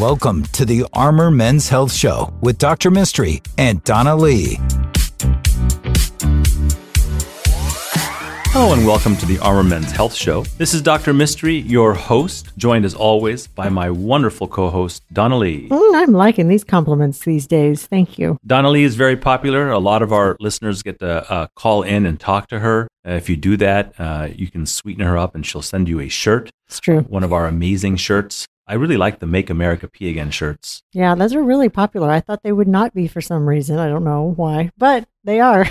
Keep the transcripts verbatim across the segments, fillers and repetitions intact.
Welcome to the Armor Men's Health Show with Doctor Mistry and Donna Lee. Hello and welcome to the Armor Men's Health Show. This is Doctor Mistry, your host, joined as always by my wonderful co-host, Donna Lee. Mm, I'm liking these compliments these days. Thank you. Donna Lee is very popular. A lot of our listeners get to uh, call in and talk to her. Uh, if you do that, uh, you can sweeten her up and she'll send you a shirt. It's true. One of our amazing shirts. I really like the Make America Pee Again shirts. Yeah, those are really popular. I thought they would not be for some reason. I don't know why, but they are.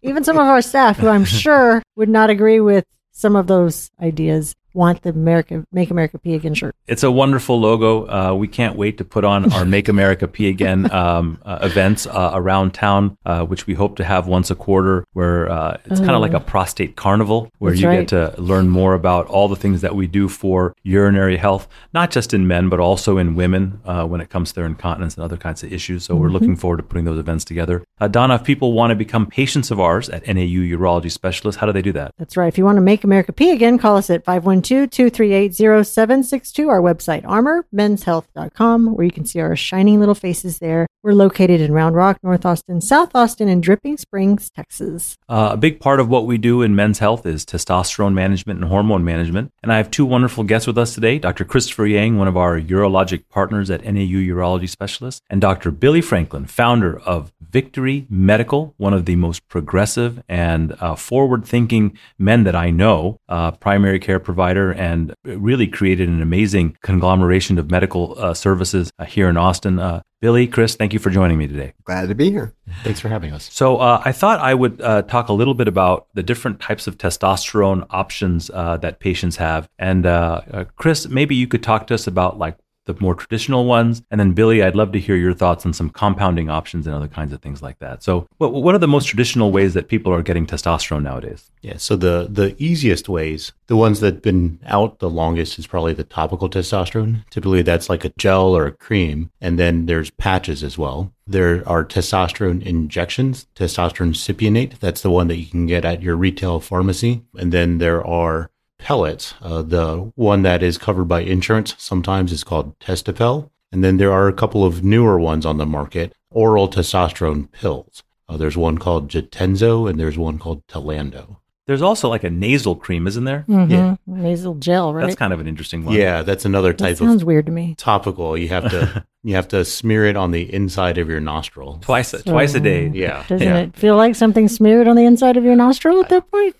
Even some of our staff, who I'm sure would not agree with some of those ideas, want the America Make America Pee Again shirt. It's a wonderful logo. Uh, we can't wait to put on our Make America Pee Again um, uh, events uh, around town, uh, which we hope to have once a quarter, where uh, it's oh. kind of like a prostate carnival, where That's you right. get to learn more about all the things that we do for urinary health, not just in men, but also in women uh, when it comes to their incontinence and other kinds of issues. So mm-hmm. we're looking forward to putting those events together. Uh, Donna, if people want to become patients of ours at N A U Urology Specialists, how do they do that? That's right. If you want to Make America Pee Again, call us at five one two, two three eight, zero seven six two, our website, armor men's health dot com, where you can see our shining little faces there. We're located in Round Rock, North Austin, South Austin, and Dripping Springs, Texas. Uh, a big part of what we do in men's health is testosterone management and hormone management. And I have two wonderful guests with us today, Doctor Christopher Yang, one of our urologic partners at N A U Urology Specialists, and Doctor Billy Franklin, founder of Victory Medical, one of the most progressive and uh, forward-thinking men that I know, uh, primary care provider, and really created an amazing conglomeration of medical uh, services uh, here in Austin. Uh, Billy, Chris, thank you for joining me today. Glad to be here. Thanks for having us. So uh, I thought I would uh, talk a little bit about the different types of testosterone options uh, that patients have. And uh, uh, Chris, maybe you could talk to us about like the more traditional ones. And then Billy, I'd love to hear your thoughts on some compounding options and other kinds of things like that. So what, what are the most traditional ways that people are getting testosterone nowadays? Yeah, so the, the easiest ways, the ones that have been out the longest, is probably the topical testosterone. Typically that's like a gel or a cream. And then there's patches as well. There are testosterone injections, testosterone cypionate. That's the one that you can get at your retail pharmacy. And then there are pellets. Uh, the one that is covered by insurance sometimes is called Testapel. And then there are a couple of newer ones on the market, oral testosterone pills. Uh, there's one called Jatenzo and there's one called Talando. There's also like a nasal cream, isn't there? Mm-hmm. Yeah. Nasal gel, right? That's kind of an interesting one. Yeah, that's another type that sounds of sounds weird to me. Topical. You have to you have to smear it on the inside of your nostril. Twice a so, twice a day. Yeah. Doesn't yeah. it feel like something smeared on the inside of your nostril at that point?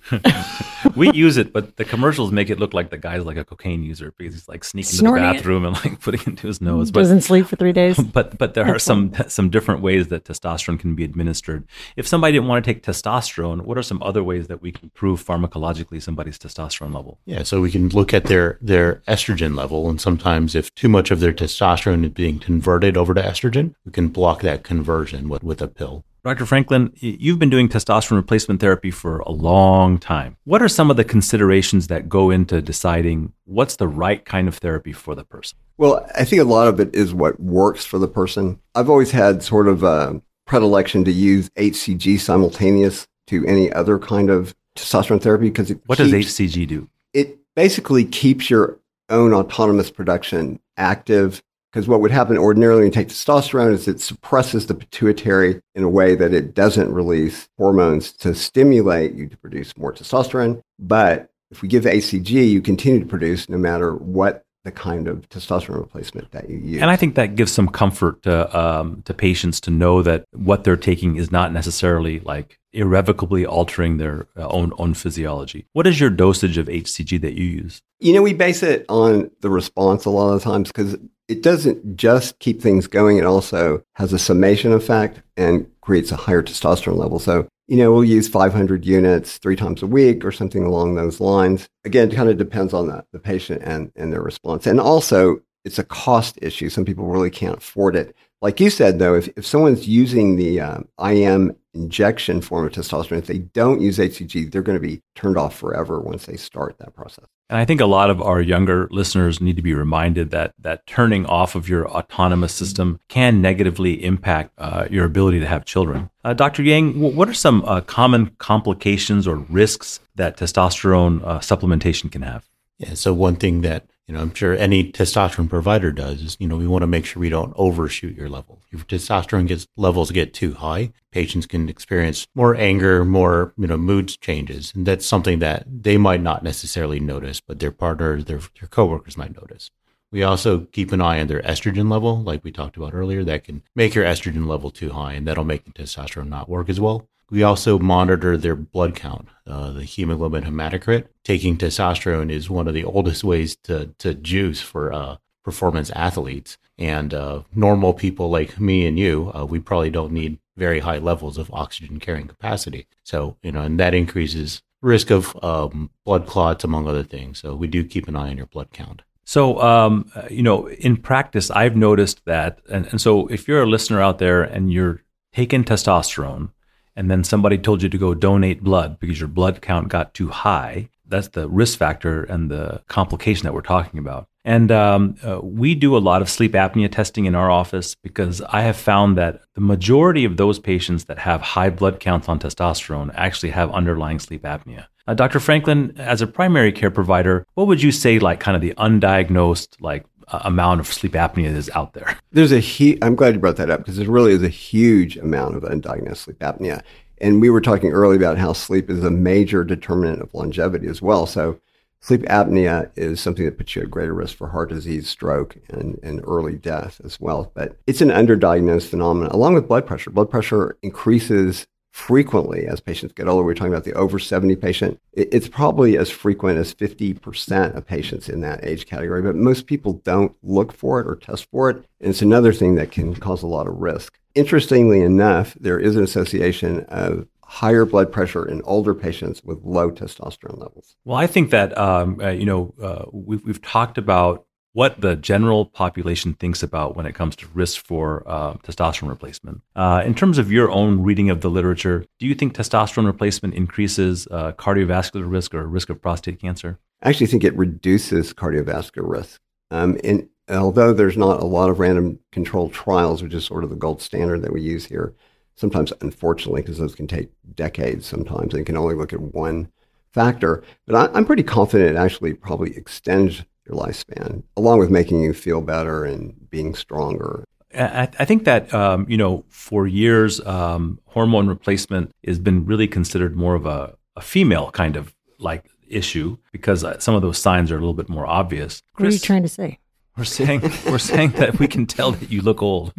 We use it, but the commercials make it look like the guy's like a cocaine user because he's like sneaking Snorting to the bathroom it. and like putting it into his nose. But, doesn't sleep for three days. But but there are some some different ways that testosterone can be administered. If somebody didn't want to take testosterone, what are some other ways that we can prove pharmacologically somebody's testosterone level? Yeah, so we can look at their, their estrogen level, and sometimes if too much of their testosterone is being converted over to estrogen, we can block that conversion with, with a pill. Doctor Franklin, you've been doing testosterone replacement therapy for a long time. What are some of the considerations that go into deciding what's the right kind of therapy for the person? Well, I think a lot of it is what works for the person. I've always had sort of a predilection to use H C G simultaneous to any other kind of testosterone therapy because it What keeps, does H C G do? It basically keeps your own autonomous production active, because what would happen ordinarily when you take testosterone is it suppresses the pituitary in a way that it doesn't release hormones to stimulate you to produce more testosterone. But if we give H C G, you continue to produce no matter what the kind of testosterone replacement that you use. And I think that gives some comfort to, um, to patients to know that what they're taking is not necessarily like irrevocably altering their own own physiology. What is your dosage of H C G that you use? You know, we base it on the response a lot of the times because it doesn't just keep things going. It also has a summation effect and creates a higher testosterone level. So, you know, we'll use five hundred units three times a week or something along those lines. Again, it kind of depends on the, the patient and, and their response. And also, it's a cost issue. Some people really can't afford it. Like you said, though, if, if someone's using the um, I M injection form of testosterone, if they don't use H C G, they're going to be turned off forever once they start that process. And I think a lot of our younger listeners need to be reminded that that turning off of your autonomous system can negatively impact uh, your ability to have children. Uh, Doctor Yang, what are some uh, common complications or risks that testosterone uh, supplementation can have? Yeah, so one thing that You know, I'm sure any testosterone provider does is, you know, we want to make sure we don't overshoot your level. If testosterone gets levels get too high, patients can experience more anger, more, you know, mood changes. And that's something that they might not necessarily notice, but their partner, their, their coworkers might notice. We also keep an eye on their estrogen level, like we talked about earlier. That can make your estrogen level too high, and that'll make the testosterone not work as well. We also monitor their blood count, uh, the hemoglobin hematocrit. Taking testosterone is one of the oldest ways to, to juice for uh, performance athletes. And uh, normal people like me and you, uh, we probably don't need very high levels of oxygen carrying capacity. So, you know, and that increases risk of um, blood clots, among other things. So we do keep an eye on your blood count. So, um, you know, in practice, I've noticed that. And, and so if you're a listener out there and you're taking testosterone, and then somebody told you to go donate blood because your blood count got too high, that's the risk factor and the complication that we're talking about. And um, uh, we do a lot of sleep apnea testing in our office because I have found that the majority of those patients that have high blood counts on testosterone actually have underlying sleep apnea. Uh, Doctor Franklin, as a primary care provider, what would you say, like, kind of the undiagnosed, like, uh, amount of sleep apnea is out there? There's a he- I'm glad you brought that up because there really is a huge amount of undiagnosed sleep apnea. And we were talking earlier about how sleep is a major determinant of longevity as well. So sleep apnea is something that puts you at greater risk for heart disease, stroke, and, and early death as well. But it's an underdiagnosed phenomenon, along with blood pressure. Blood pressure increases frequently as patients get older. We're talking about the over seventy patient. It's probably as frequent as fifty percent of patients in that age category, but most people don't look for it or test for it. And it's another thing that can cause a lot of risk. Interestingly enough, there is an association of higher blood pressure in older patients with low testosterone levels. Well, I think that, um, uh, you know, uh, we've, we've talked about what the general population thinks about when it comes to risk for uh, testosterone replacement. Uh, in terms of your own reading of the literature, do you think testosterone replacement increases uh, cardiovascular risk or risk of prostate cancer? I actually think it reduces cardiovascular risk. Um, and although there's not a lot of random controlled trials, which is sort of the gold standard that we use here, sometimes, unfortunately, because those can take decades sometimes, and can only look at one factor. But I, I'm pretty confident it actually probably extends your lifespan, along with making you feel better and being stronger. I, I think that, um, you know, for years, um, hormone replacement has been really considered more of a, a female kind of like issue because some of those signs are a little bit more obvious. Chris, what are you trying to say? We're saying we're saying that we can tell that you look old.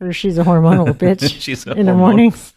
Or she's a hormonal bitch she's a in hormonal. The mornings.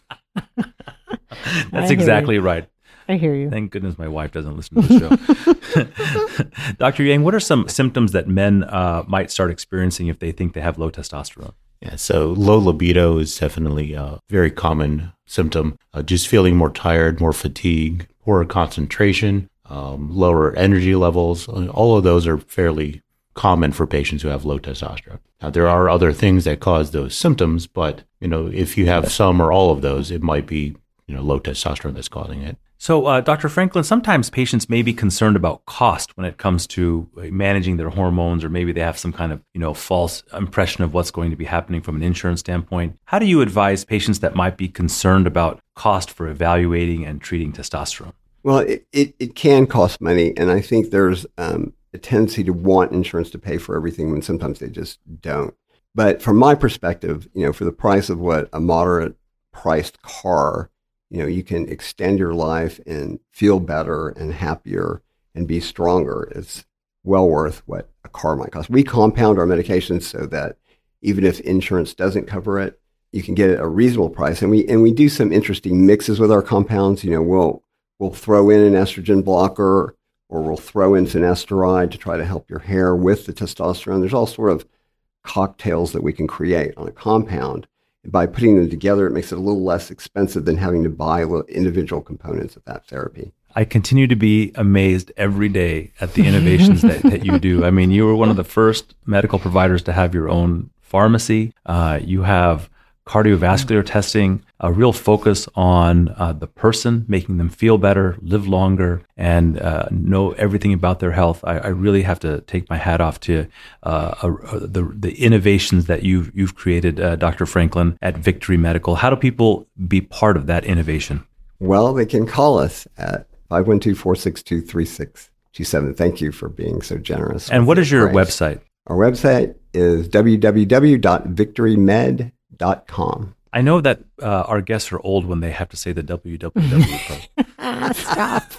That's I exactly right. I hear you. Thank goodness my wife doesn't listen to the show. Doctor Yang, what are some symptoms that men uh, might start experiencing if they think they have low testosterone? Yeah, so low libido is definitely a very common symptom. Uh, just feeling more tired, more fatigue, poorer concentration, um, lower energy levels. All of those are fairly common for patients who have low testosterone. Now, there are other things that cause those symptoms, but, you know, if you have some or all of those, it might be, you know, low testosterone that's causing it. So, uh, Doctor Franklin, sometimes patients may be concerned about cost when it comes to managing their hormones, or maybe they have some kind of, you know, false impression of what's going to be happening from an insurance standpoint. How do you advise patients that might be concerned about cost for evaluating and treating testosterone? Well, it, it, it can cost money, and I think there's um, a tendency to want insurance to pay for everything when sometimes they just don't. But from my perspective, you know, for the price of what a moderate priced car, you know, you can extend your life and feel better and happier and be stronger. It's well worth what a car might cost. We compound our medications so that even if insurance doesn't cover it, you can get it at a reasonable price. And we and we do some interesting mixes with our compounds. You know, we'll we'll throw in an estrogen blocker, or we'll throw in finasteride to try to help your hair with the testosterone. There's all sort of cocktails that we can create on a compound. By putting them together, it makes it a little less expensive than having to buy individual components of that therapy. I continue to be amazed every day at the innovations that, that you do. I mean, you were one of the first medical providers to have your own pharmacy. Uh, you have cardiovascular testing, a real focus on uh, the person, making them feel better, live longer, and uh, know everything about their health. I, I really have to take my hat off to uh, uh, the, the innovations that you've, you've created, uh, Doctor Franklin, at Victory Medical. How do people be part of that innovation? Well, they can call us at five one two, four six two, three six two two. She said, thank you for being so generous. And what is your price. Website? Our website is w w w dot victory med dot com. I know that uh, our guests are old when they have to say the W W W. Stop.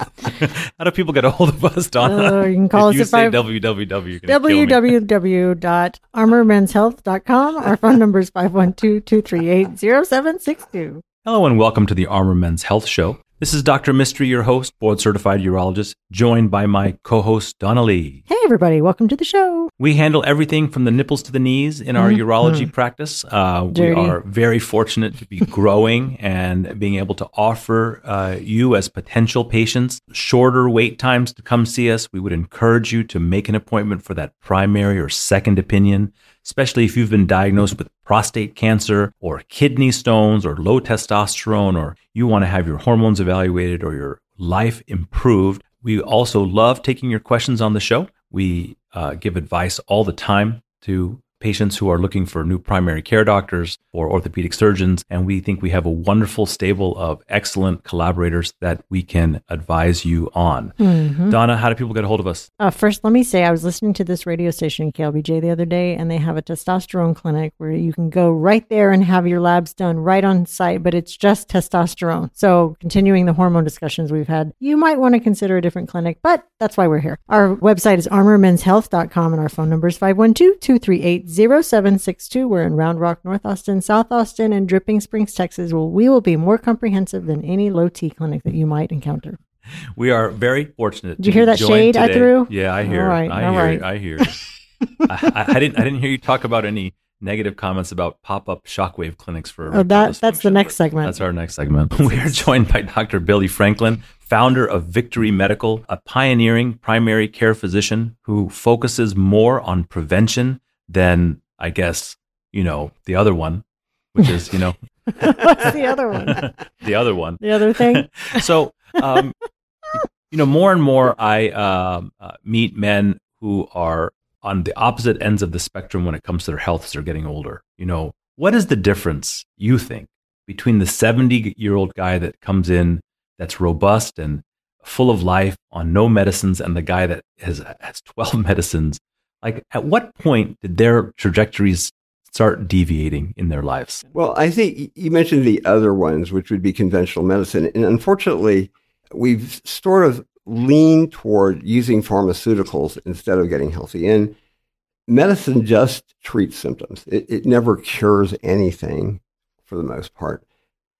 How do people get a hold of us, Donna? Uh, you can call if us you if say I... W W W. w w w dot armor men's health dot com. Our phone number is five one two, two three eight, zero seven six two. Hello and welcome to the Armor Men's Health Show. This is Doctor Mistry, your host, board-certified urologist, joined by my co-host, Donna Lee. Hey, everybody. Welcome to the show. We handle everything from the nipples to the knees in our mm-hmm. urology practice. Uh, we are very fortunate to be growing and being able to offer uh, you as potential patients shorter wait times to come see us. We would encourage you to make an appointment for that primary or second opinion, especially if you've been diagnosed with prostate cancer or kidney stones or low testosterone, or you want to have your hormones evaluated or your life improved. We also love taking your questions on the show. We uh, give advice all the time to patients who are looking for new primary care doctors or orthopedic surgeons, and we think we have a wonderful stable of excellent collaborators that we can advise you on. Mm-hmm. Donna, how do people get a hold of us? Uh, first, let me say I was listening to this radio station, K L B J, the other day, and they have a testosterone clinic where you can go right there and have your labs done right on site, but it's just testosterone. So continuing the hormone discussions we've had, you might want to consider a different clinic, but that's why we're here. Our website is armor men's health dot com, and our phone number is five one two, two three eight, zero seven six two. We're in Round Rock, North Austin, South Austin, and Dripping Springs, Texas, where we will be more comprehensive than any low T clinic that you might encounter. We are very fortunate. Did you hear that shade today. I threw? Yeah, I hear. All right, I, all hear right. I hear. I, I didn't. I didn't hear you talk about any negative comments about pop-up shockwave clinics for. Oh, that, that's the next segment. That's our next segment. We are joined by Doctor Billy Franklin, founder of Victory Medical, a pioneering primary care physician who focuses more on prevention than, I guess, you know, the other one, which is, you know. What's the other one? The other one. The other thing? So, um, you know, more and more I um, uh, meet men who are on the opposite ends of the spectrum when it comes to their health as they're getting older. You know, what is the difference, you think, between the seventy-year-old guy that comes in that's robust and full of life on no medicines and the guy that has, has twelve medicines? Like, at what point did their trajectories start deviating in their lives? Well, I think you mentioned the other ones, which would be conventional medicine. And unfortunately, we've sort of leaned toward using pharmaceuticals instead of getting healthy. And medicine just treats symptoms. It, it never cures anything for the most part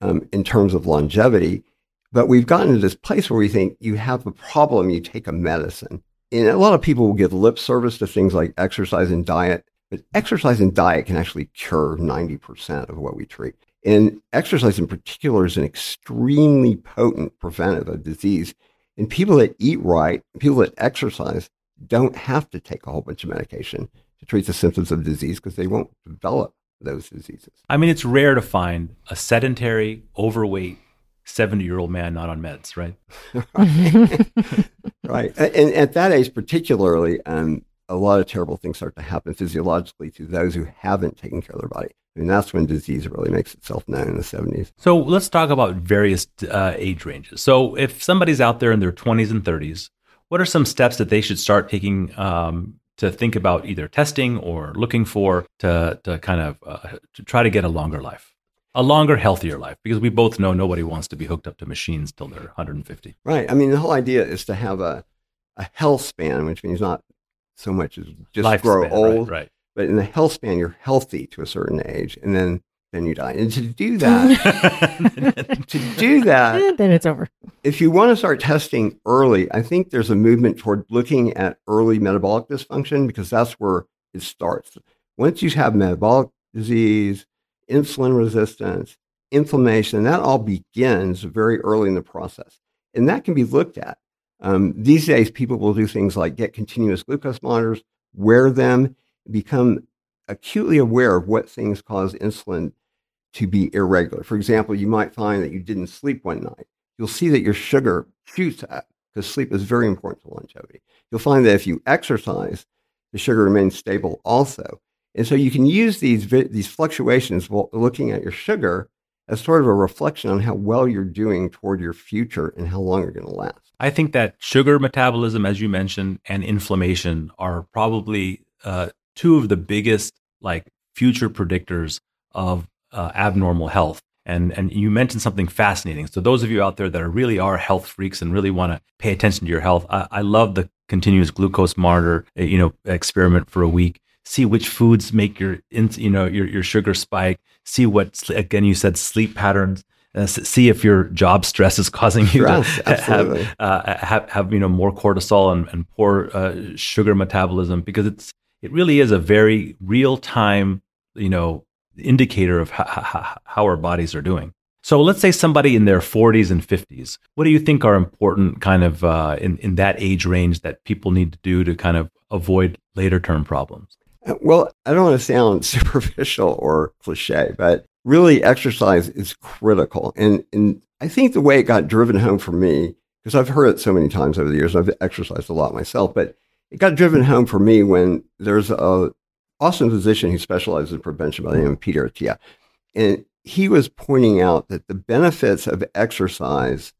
um, in terms of longevity. But we've gotten to this place where we think you have a problem, you take a medicine. And a lot of people will give lip service to things like exercise and diet, but exercise and diet can actually cure ninety percent of what we treat. And exercise in particular is an extremely potent preventive of disease. And people that eat right, people that exercise, don't have to take a whole bunch of medication to treat the symptoms of disease because they won't develop those diseases. I mean, it's rare to find a sedentary, overweight, seventy-year-old man not on meds, right? Right. Right. And at that age, particularly, um, a lot of terrible things start to happen physiologically to those who haven't taken care of their body. I mean, that's when disease really makes itself known in the seventies. So let's talk about various uh, age ranges. So if somebody's out there in their twenties and thirties, what are some steps that they should start taking um, to think about either testing or looking for to, to kind of uh, to try to get a longer life? A longer, healthier life, because we both know nobody wants to be hooked up to machines till they're one hundred fifty. Right. I mean, the whole idea is to have a, a health span, which means not so much as just life grow span, old, right, right. But in the health span, you're healthy to a certain age, and then, then you die. And to do that, to do that, then it's over. If you want to start testing early, I think there's a movement toward looking at early metabolic dysfunction because that's where it starts. Once you have metabolic disease, insulin resistance, inflammation, that all begins very early in the process. And that can be looked at. Um, these days, people will do things like get continuous glucose monitors, wear them, become acutely aware of what things cause insulin to be irregular. For example, you might find that you didn't sleep one night. You'll see that your sugar shoots up because sleep is very important to longevity. You'll find that if you exercise, the sugar remains stable also. And so you can use these these fluctuations while looking at your sugar as sort of a reflection on how well you're doing toward your future and how long you're going to last. I think that sugar metabolism, as you mentioned, and inflammation are probably uh, two of the biggest like future predictors of uh, abnormal health. And and you mentioned something fascinating. So those of you out there that are really are health freaks and really want to pay attention to your health, I, I love the continuous glucose monitor, you know, experiment for a week. See which foods make your, you know, your, your sugar spike. See what, again, you said sleep patterns. Uh, see if your job stress is causing you stress, to have, uh, have, have, you know, more cortisol and, and poor uh, sugar metabolism, because it's, it really is a very real time, you know, indicator of how, how, how our bodies are doing. So let's say somebody in their forties and fifties, what do you think are important kind of uh, in, in that age range that people need to do to kind of avoid later term problems? Well, I don't want to sound superficial or cliche, but really exercise is critical. And and I think the way it got driven home for me, because I've heard it so many times over the years, I've exercised a lot myself, but it got driven home for me when there's a Austin physician who specializes in prevention by the name of Peter Tia. And he was pointing out that the benefits of exercise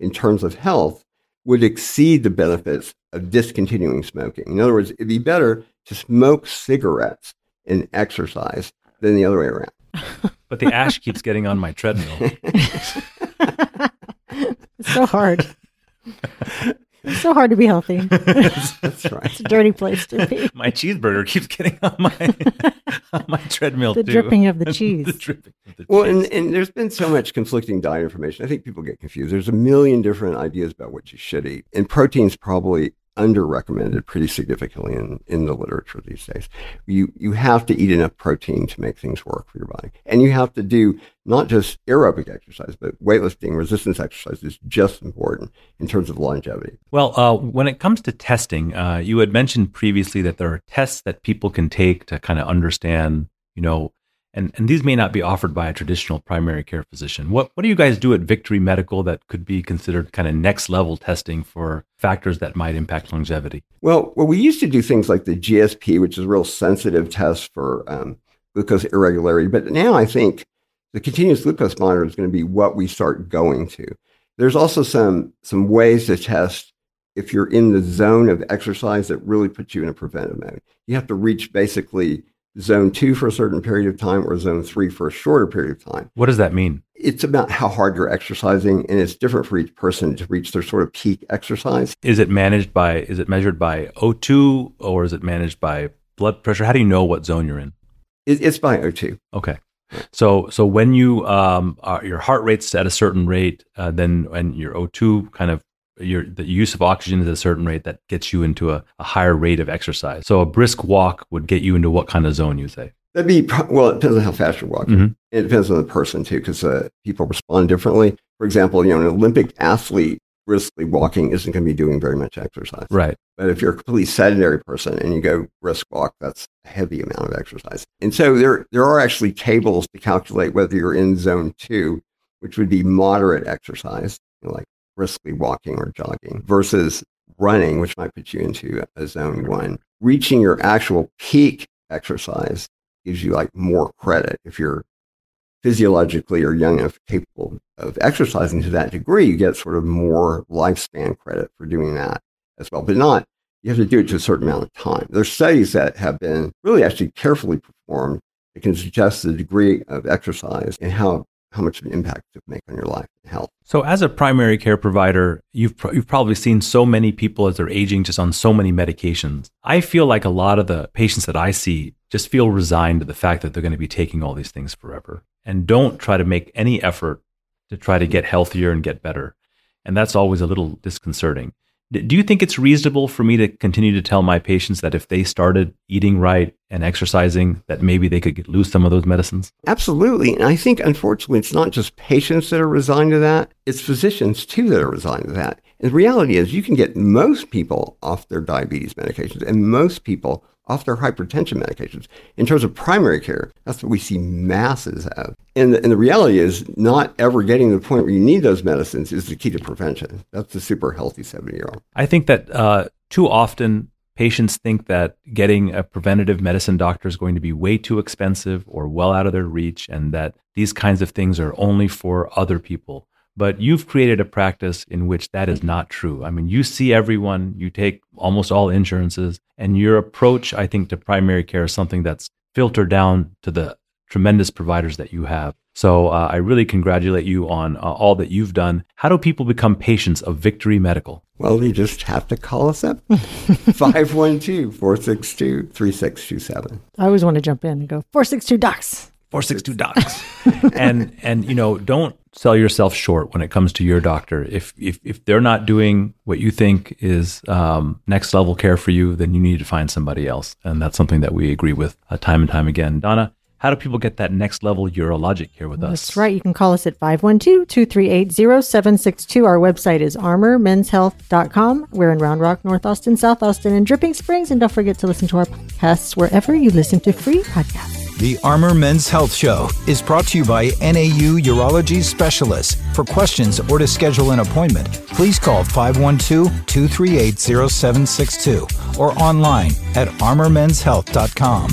in terms of health would exceed the benefits of discontinuing smoking. In other words, it'd be better to smoke cigarettes and exercise than the other way around. But the ash keeps getting on my treadmill. It's so hard. It's so hard to be healthy. That's right. It's a dirty place to be. My cheeseburger keeps getting on my on my treadmill the too. Dripping of the cheese. The dripping of the well, cheese. And, and there's been so much conflicting diet information. I think people get confused. There's a million different ideas about what you should eat. And protein's probably under-recommended pretty significantly in, in the literature these days. You you have to eat enough protein to make things work for your body. And you have to do not just aerobic exercise, but weightlifting, resistance exercise is just important in terms of longevity. Well, uh, when it comes to testing, uh, you had mentioned previously that there are tests that people can take to kind of understand, you know, and, and these may not be offered by a traditional primary care physician. What what do you guys do at Victory Medical that could be considered kind of next level testing for factors that might impact longevity? Well, well we used to do things like the G S P, which is a real sensitive test for um, glucose irregularity. But now I think the continuous glucose monitor is going to be what we start going to. There's also some some ways to test if you're in the zone of exercise that really puts you in a preventive mode. You have to reach basically zone two for a certain period of time or zone three for a shorter period of time. What does that mean? It's about how hard you're exercising, and it's different for each person to reach their sort of peak exercise. Is it managed by, is it measured by O two or is it managed by blood pressure? How do you know what zone you're in? It, it's by O two. Okay. So, so when you, um, are, your heart rate's at a certain rate, uh, then, and your O two kind of, your the use of oxygen is at a certain rate that gets you into a, a higher rate of exercise. So a brisk walk would get you into what kind of zone, you say? That'd be, well, it depends on how fast you're walking. Mm-hmm. It depends on the person too, because uh, people respond differently. For example, you know, an Olympic athlete briskly walking isn't going to be doing very much exercise. Right. But if you're a completely sedentary person and you go brisk walk, that's a heavy amount of exercise. And so there there are actually tables to calculate whether you're in zone two, which would be moderate exercise, you know, like briskly walking or jogging, versus running, which might put you into a zone one. Reaching your actual peak exercise gives you like more credit. If you're physiologically or young enough capable of exercising to that degree, you get sort of more lifespan credit for doing that as well, but not, you have to do it to a certain amount of time. There's studies that have been really actually carefully performed that can suggest the degree of exercise and how how much of an impact it can make on your life and health. So as a primary care provider, you've pro- you've probably seen so many people as they're aging just on so many medications. I feel like a lot of the patients that I see just feel resigned to the fact that they're going to be taking all these things forever and don't try to make any effort to try to get healthier and get better. And that's always a little disconcerting. D- do you think it's reasonable for me to continue to tell my patients that if they started eating right and exercising, that maybe they could get, lose some of those medicines? Absolutely. And I think, unfortunately, it's not just patients that are resigned to that. It's physicians, too, that are resigned to that. And the reality is you can get most people off their diabetes medications and most people off their hypertension medications. In terms of primary care, that's what we see masses of. And the, and the reality is not ever getting to the point where you need those medicines is the key to prevention. That's the super healthy seventy-year-old. I think that uh, too often Patients think that getting a preventative medicine doctor is going to be way too expensive or well out of their reach, and that these kinds of things are only for other people. But you've created a practice in which that is not true. I mean, you see everyone, you take almost all insurances, and your approach, I think, to primary care is something that's filtered down to the tremendous providers that you have. So uh, I really congratulate you on uh, all that you've done. How do people become patients of Victory Medical? Well, you just have to call us up, five one two, four six two, three six two seven. I always want to jump in and go, four six two docs. four six two docs. and, and you know, don't sell yourself short when it comes to your doctor. If if, if they're not doing what you think is um, next level care for you, then you need to find somebody else. And that's something that we agree with uh, time and time again. Donna, how do people get that next level urologic care with That's us? That's right. You can call us at five one two, two three eight, zero seven six two. Our website is armor mens health dot com. We're in Round Rock, North Austin, South Austin, and Dripping Springs. And don't forget to listen to our podcasts wherever you listen to free podcasts. The Armor Men's Health Show is brought to you by N A U Urology Specialists. For questions or to schedule an appointment, please call five one two, two three eight, zero seven six two or online at armor mens health dot com.